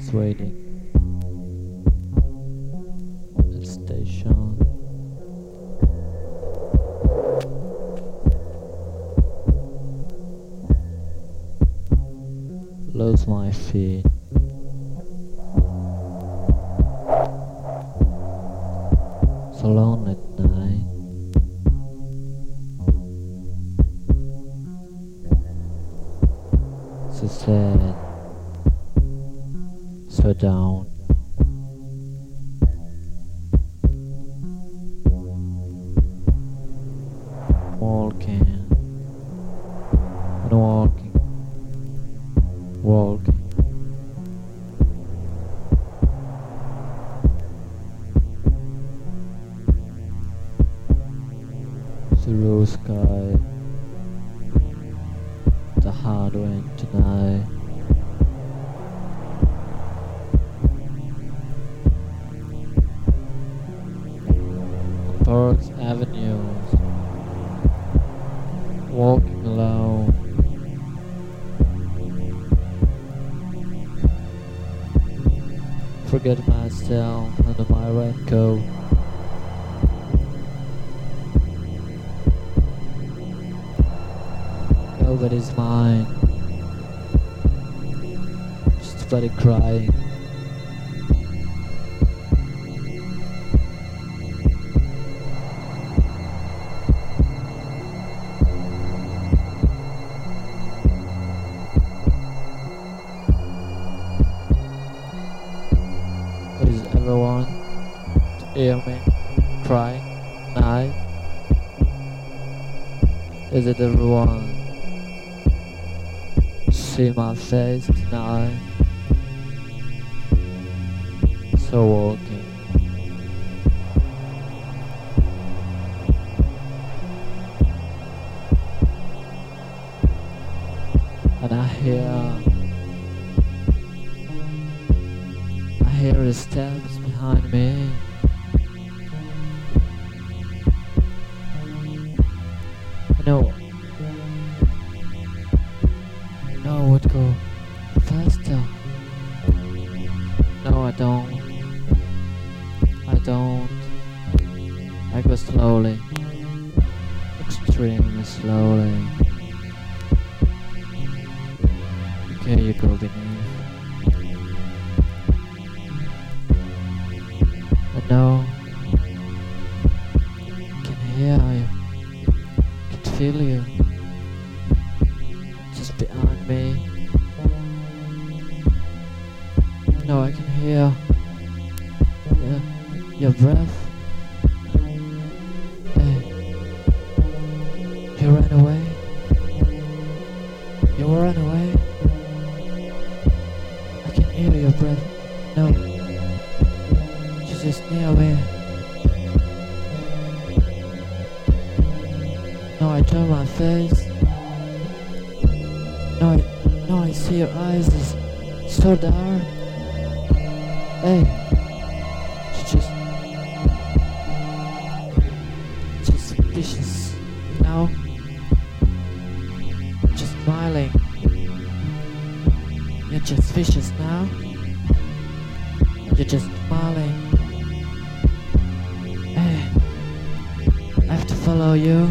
is waiting at station. Lose my feet. So long at night. So sad. So down. Walking and walking. Walking. The blue sky, the hard wind tonight. Parks, avenues, walking alone. Forget myself under my raincoat. Nobody's mine. Just bloody crying. What is everyone to hear me crying tonight? Is it everyone? See my face tonight. So walking. And I hear his steps behind me. I would go faster. No, I don't. I go slowly, extremely slowly. Okay, you go beneath. And now I can hear you, I can feel you. Behind me. No, I can hear your breath. You ran away. You ran away. I can hear your breath. No, she's just near me. No, I turn my face. No, I see your eyes, it's so dark. Hey, she's vicious, you know? Just smiling. You're just vicious now. You're just smiling. Hey, I have to follow you.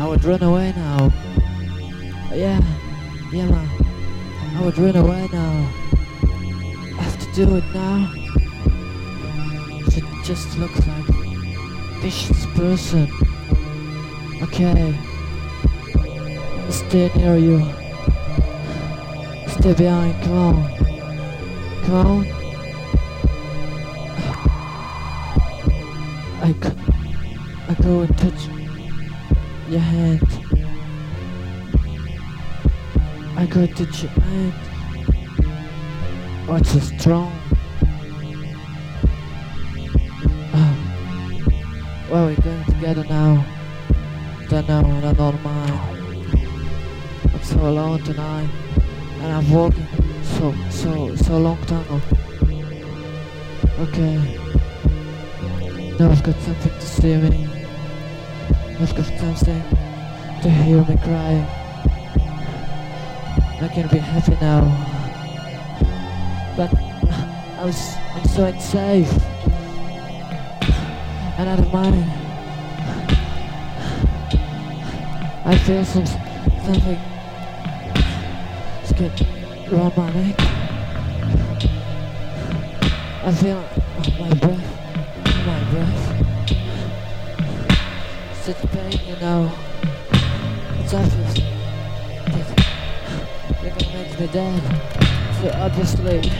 I would run away now. Yeah, man. I would run away now. I have to do it now. She just looks like a vicious person. Okay. Stay near you. Stay behind, come on. Come on. I go and touch your hand. I go to your hand. What's so strong? Where are we going together now? Don't know, and I don't mind. I'm so alone tonight, and I'm walking so long time. Okay. Now I've got something to see me. I've got something to hear me crying. I can be happy now. But I'm so unsafe and out of mind. I feel something skin around my neck. I feel my breath. Such pain, you know. It's obvious that you're gonna make me dead. So obviously,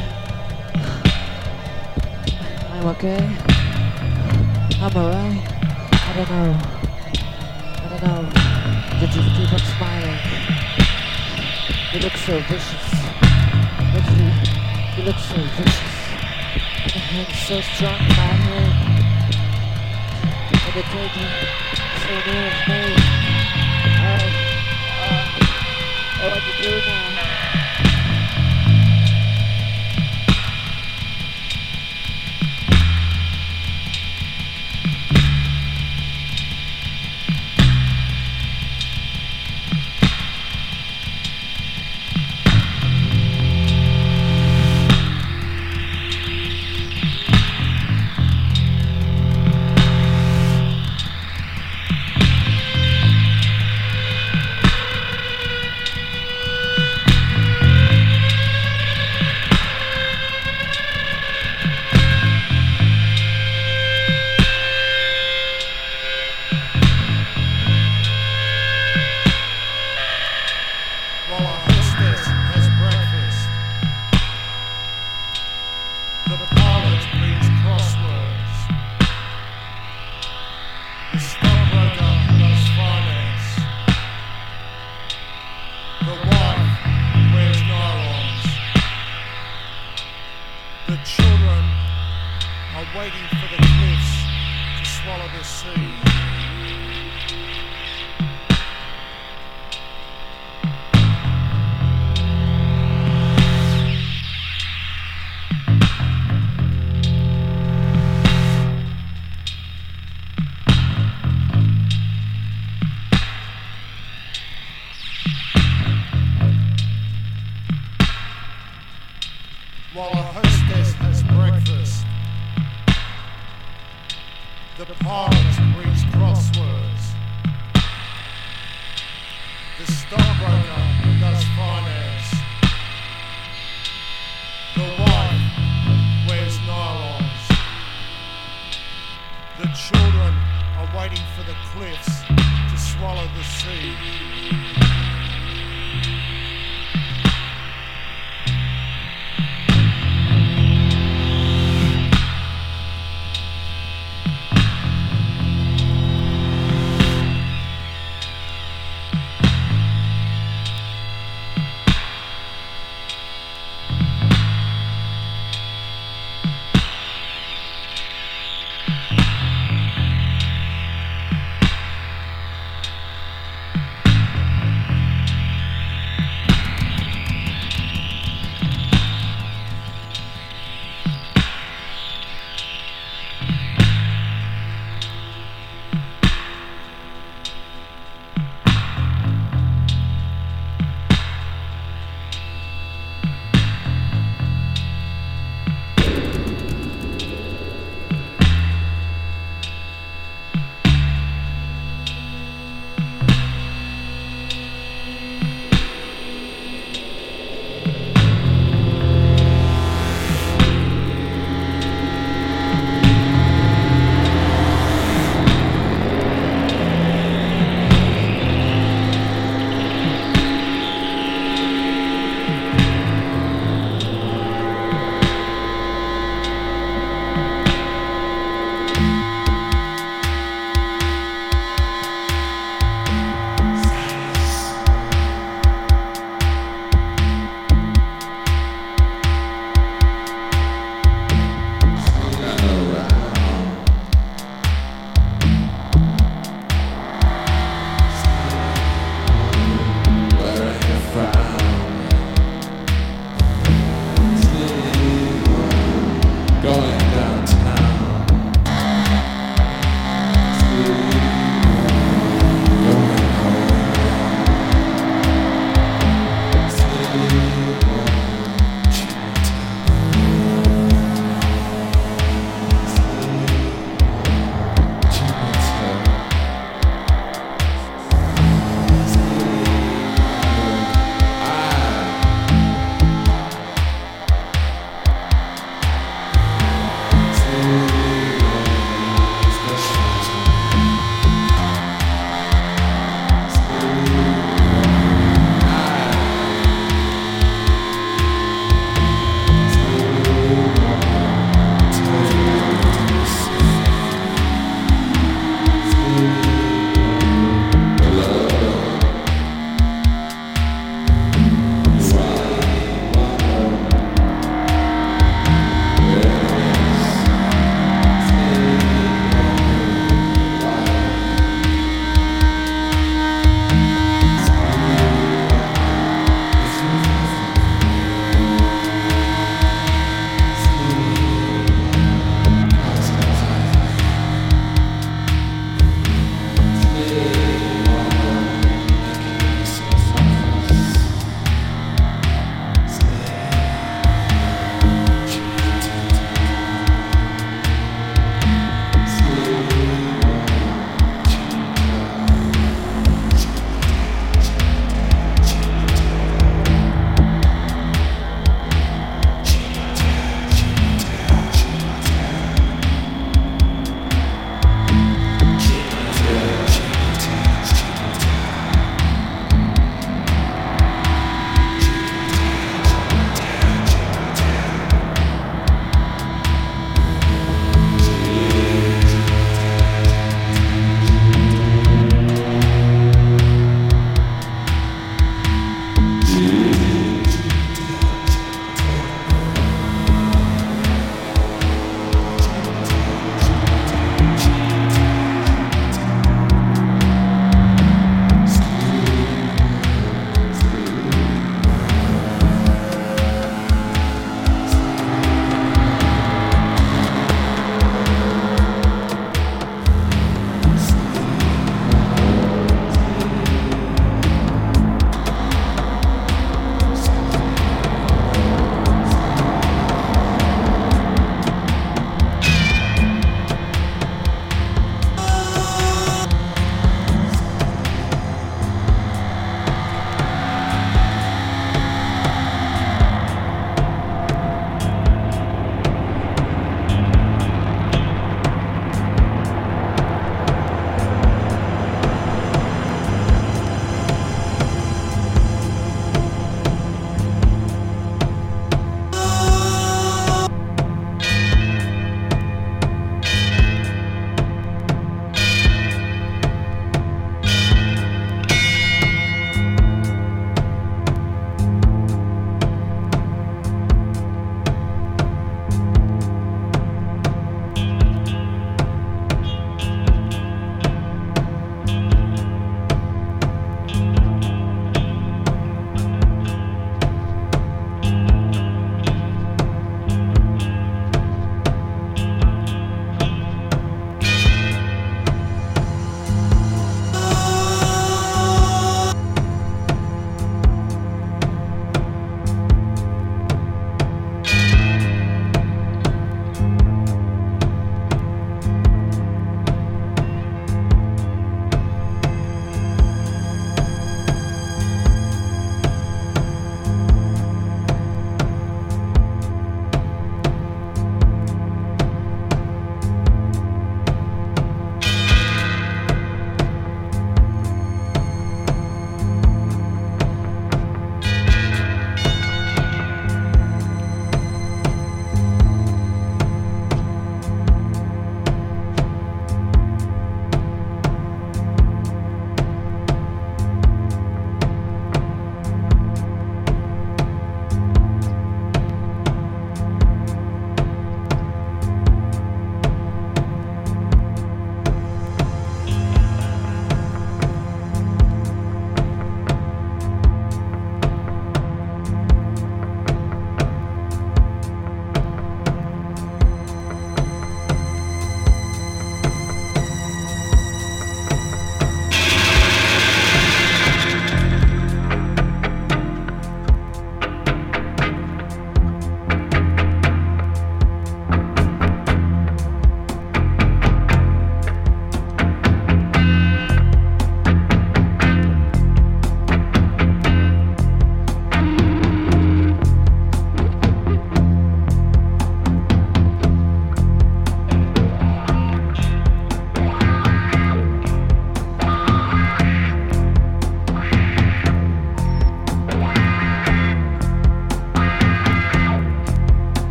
I'm okay. I'm alright. I don't know. They just keep on smiling. You look so vicious. You look so vicious. My hand's so strong, my hand. And they take you so near of me. What to do now?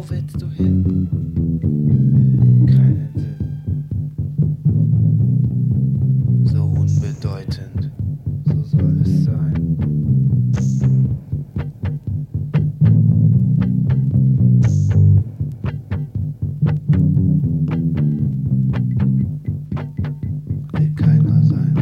Wo willst du hin? Keinen Sinn. So unbedeutend, so soll es sein. Will keiner sein.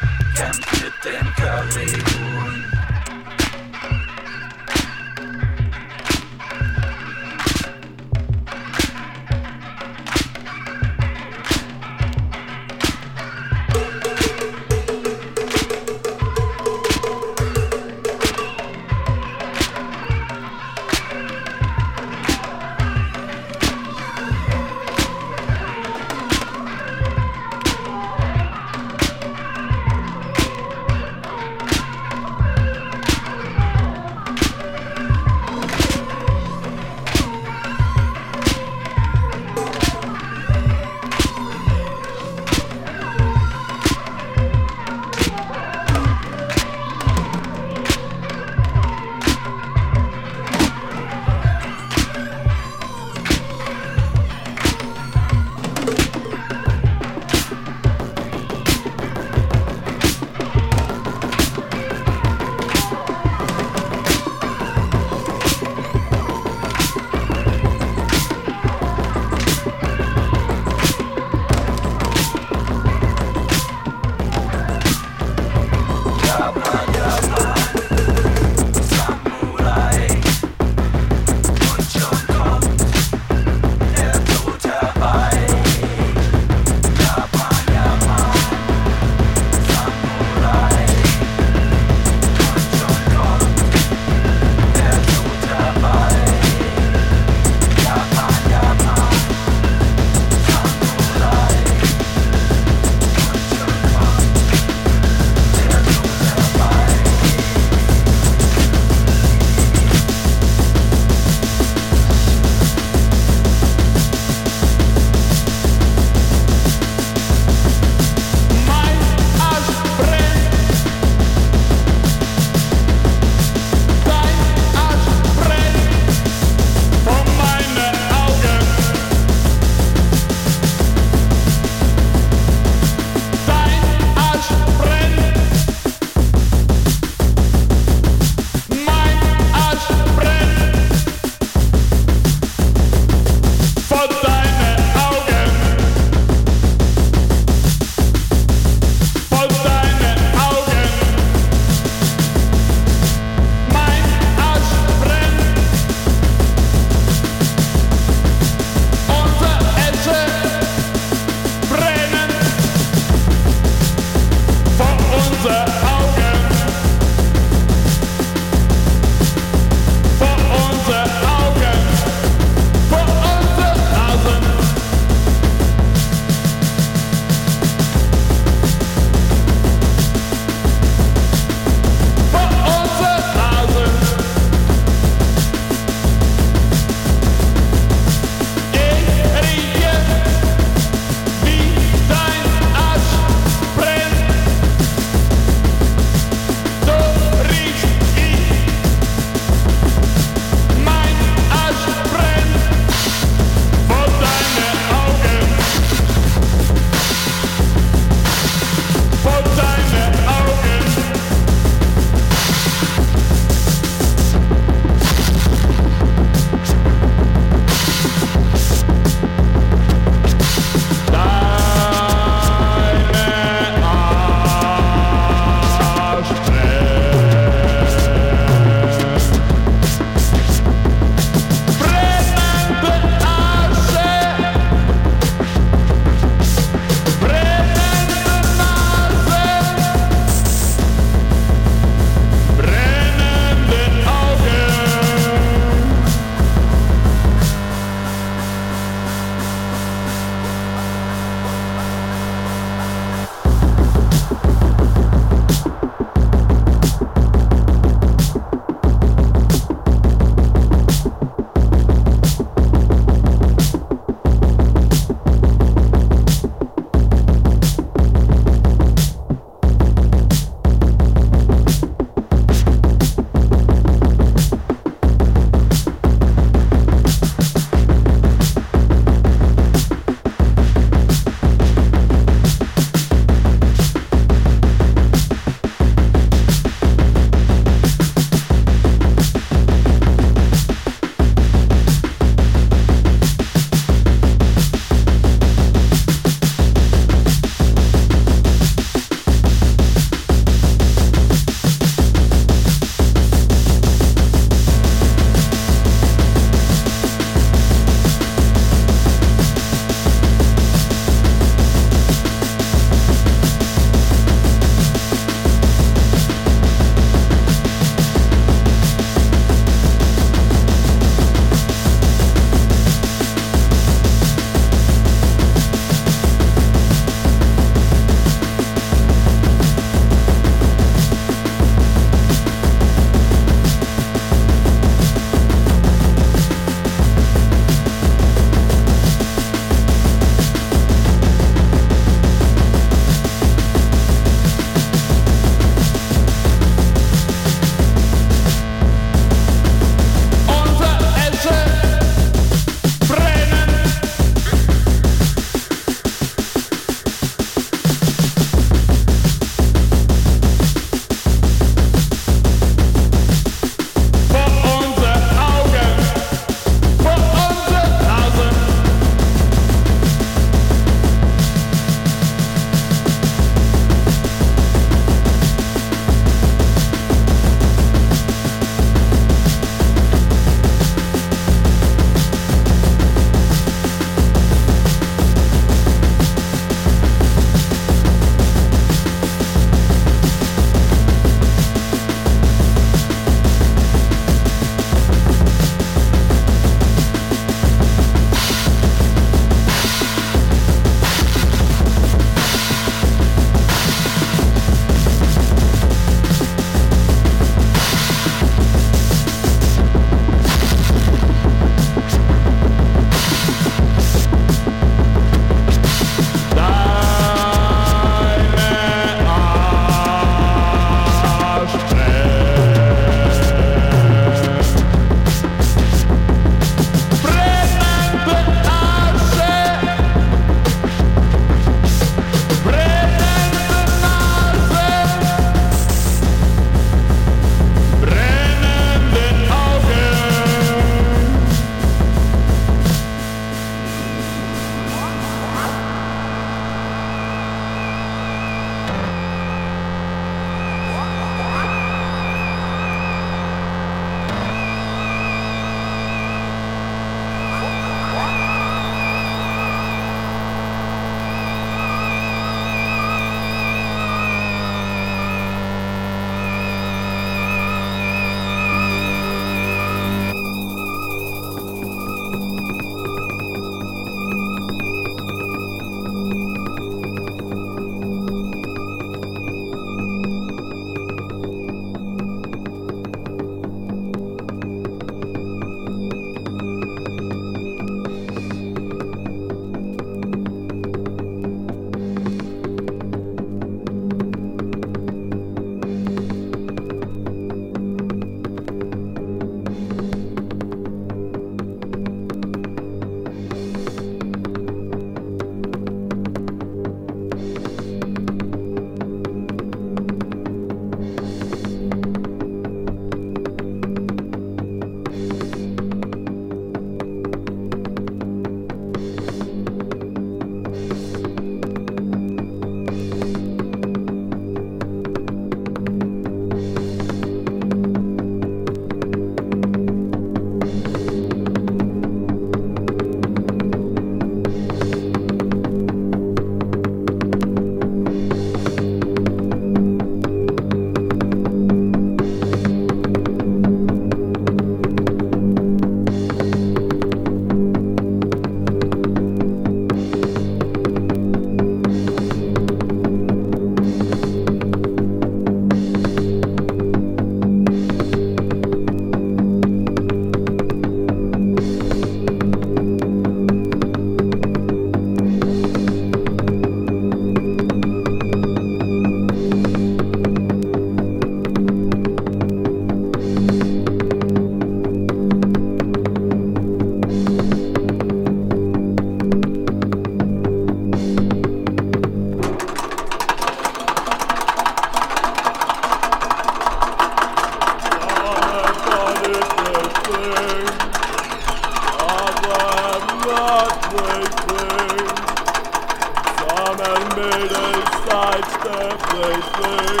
Christ everything,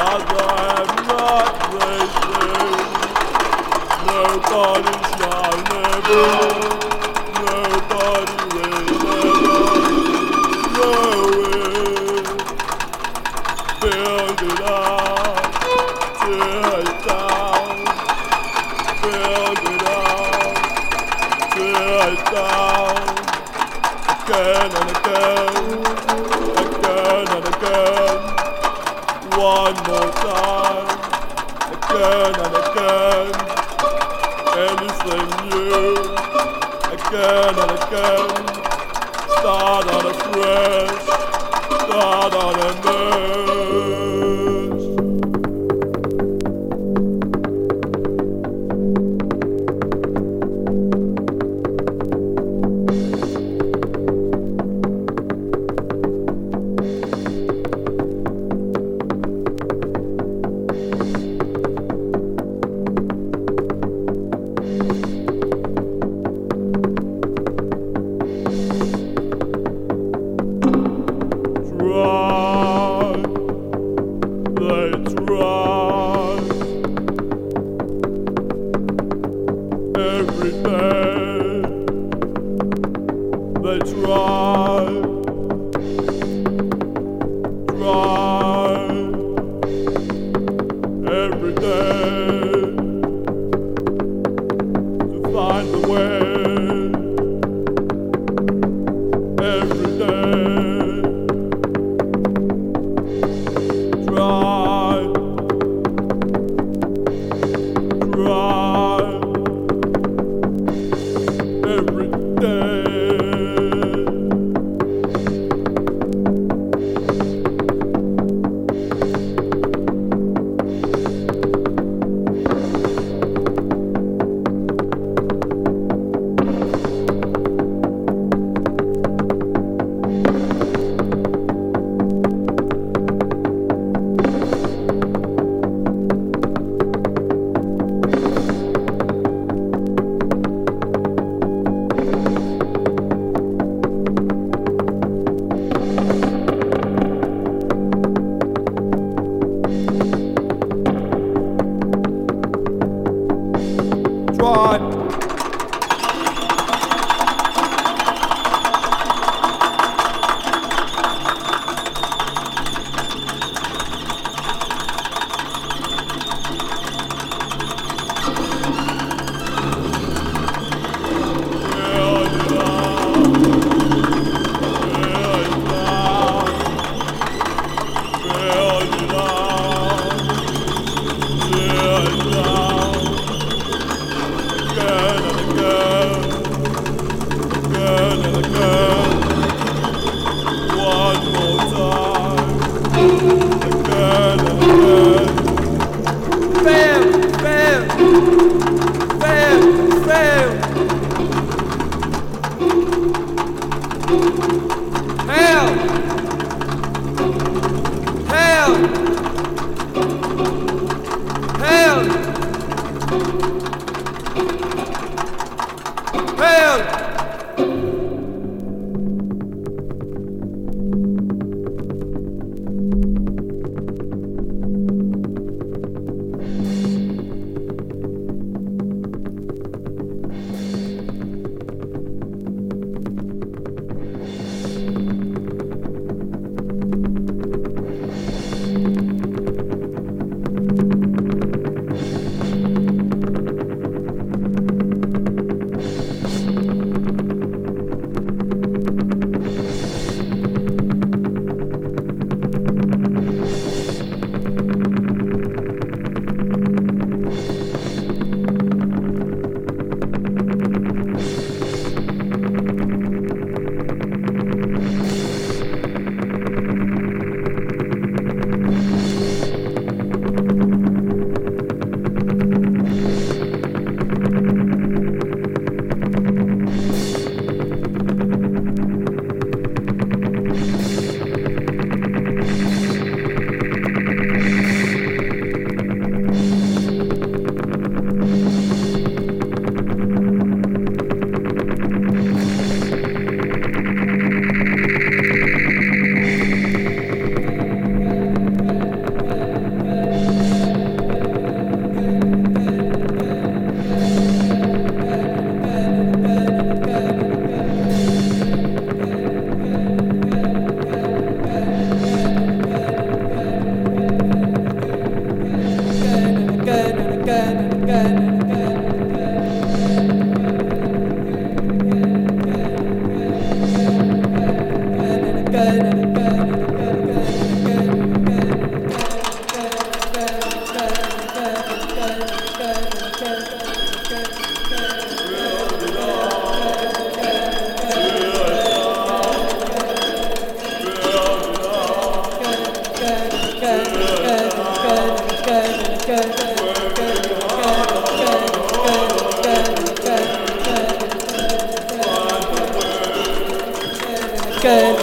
as I am not wasting. Nobody shall never, nobody will ever know it. Build it up, tear it down. Build it up, tear it down. Again and again, again and again, one more time, again and again, anything new, again and again, start on a fresh, start on a good.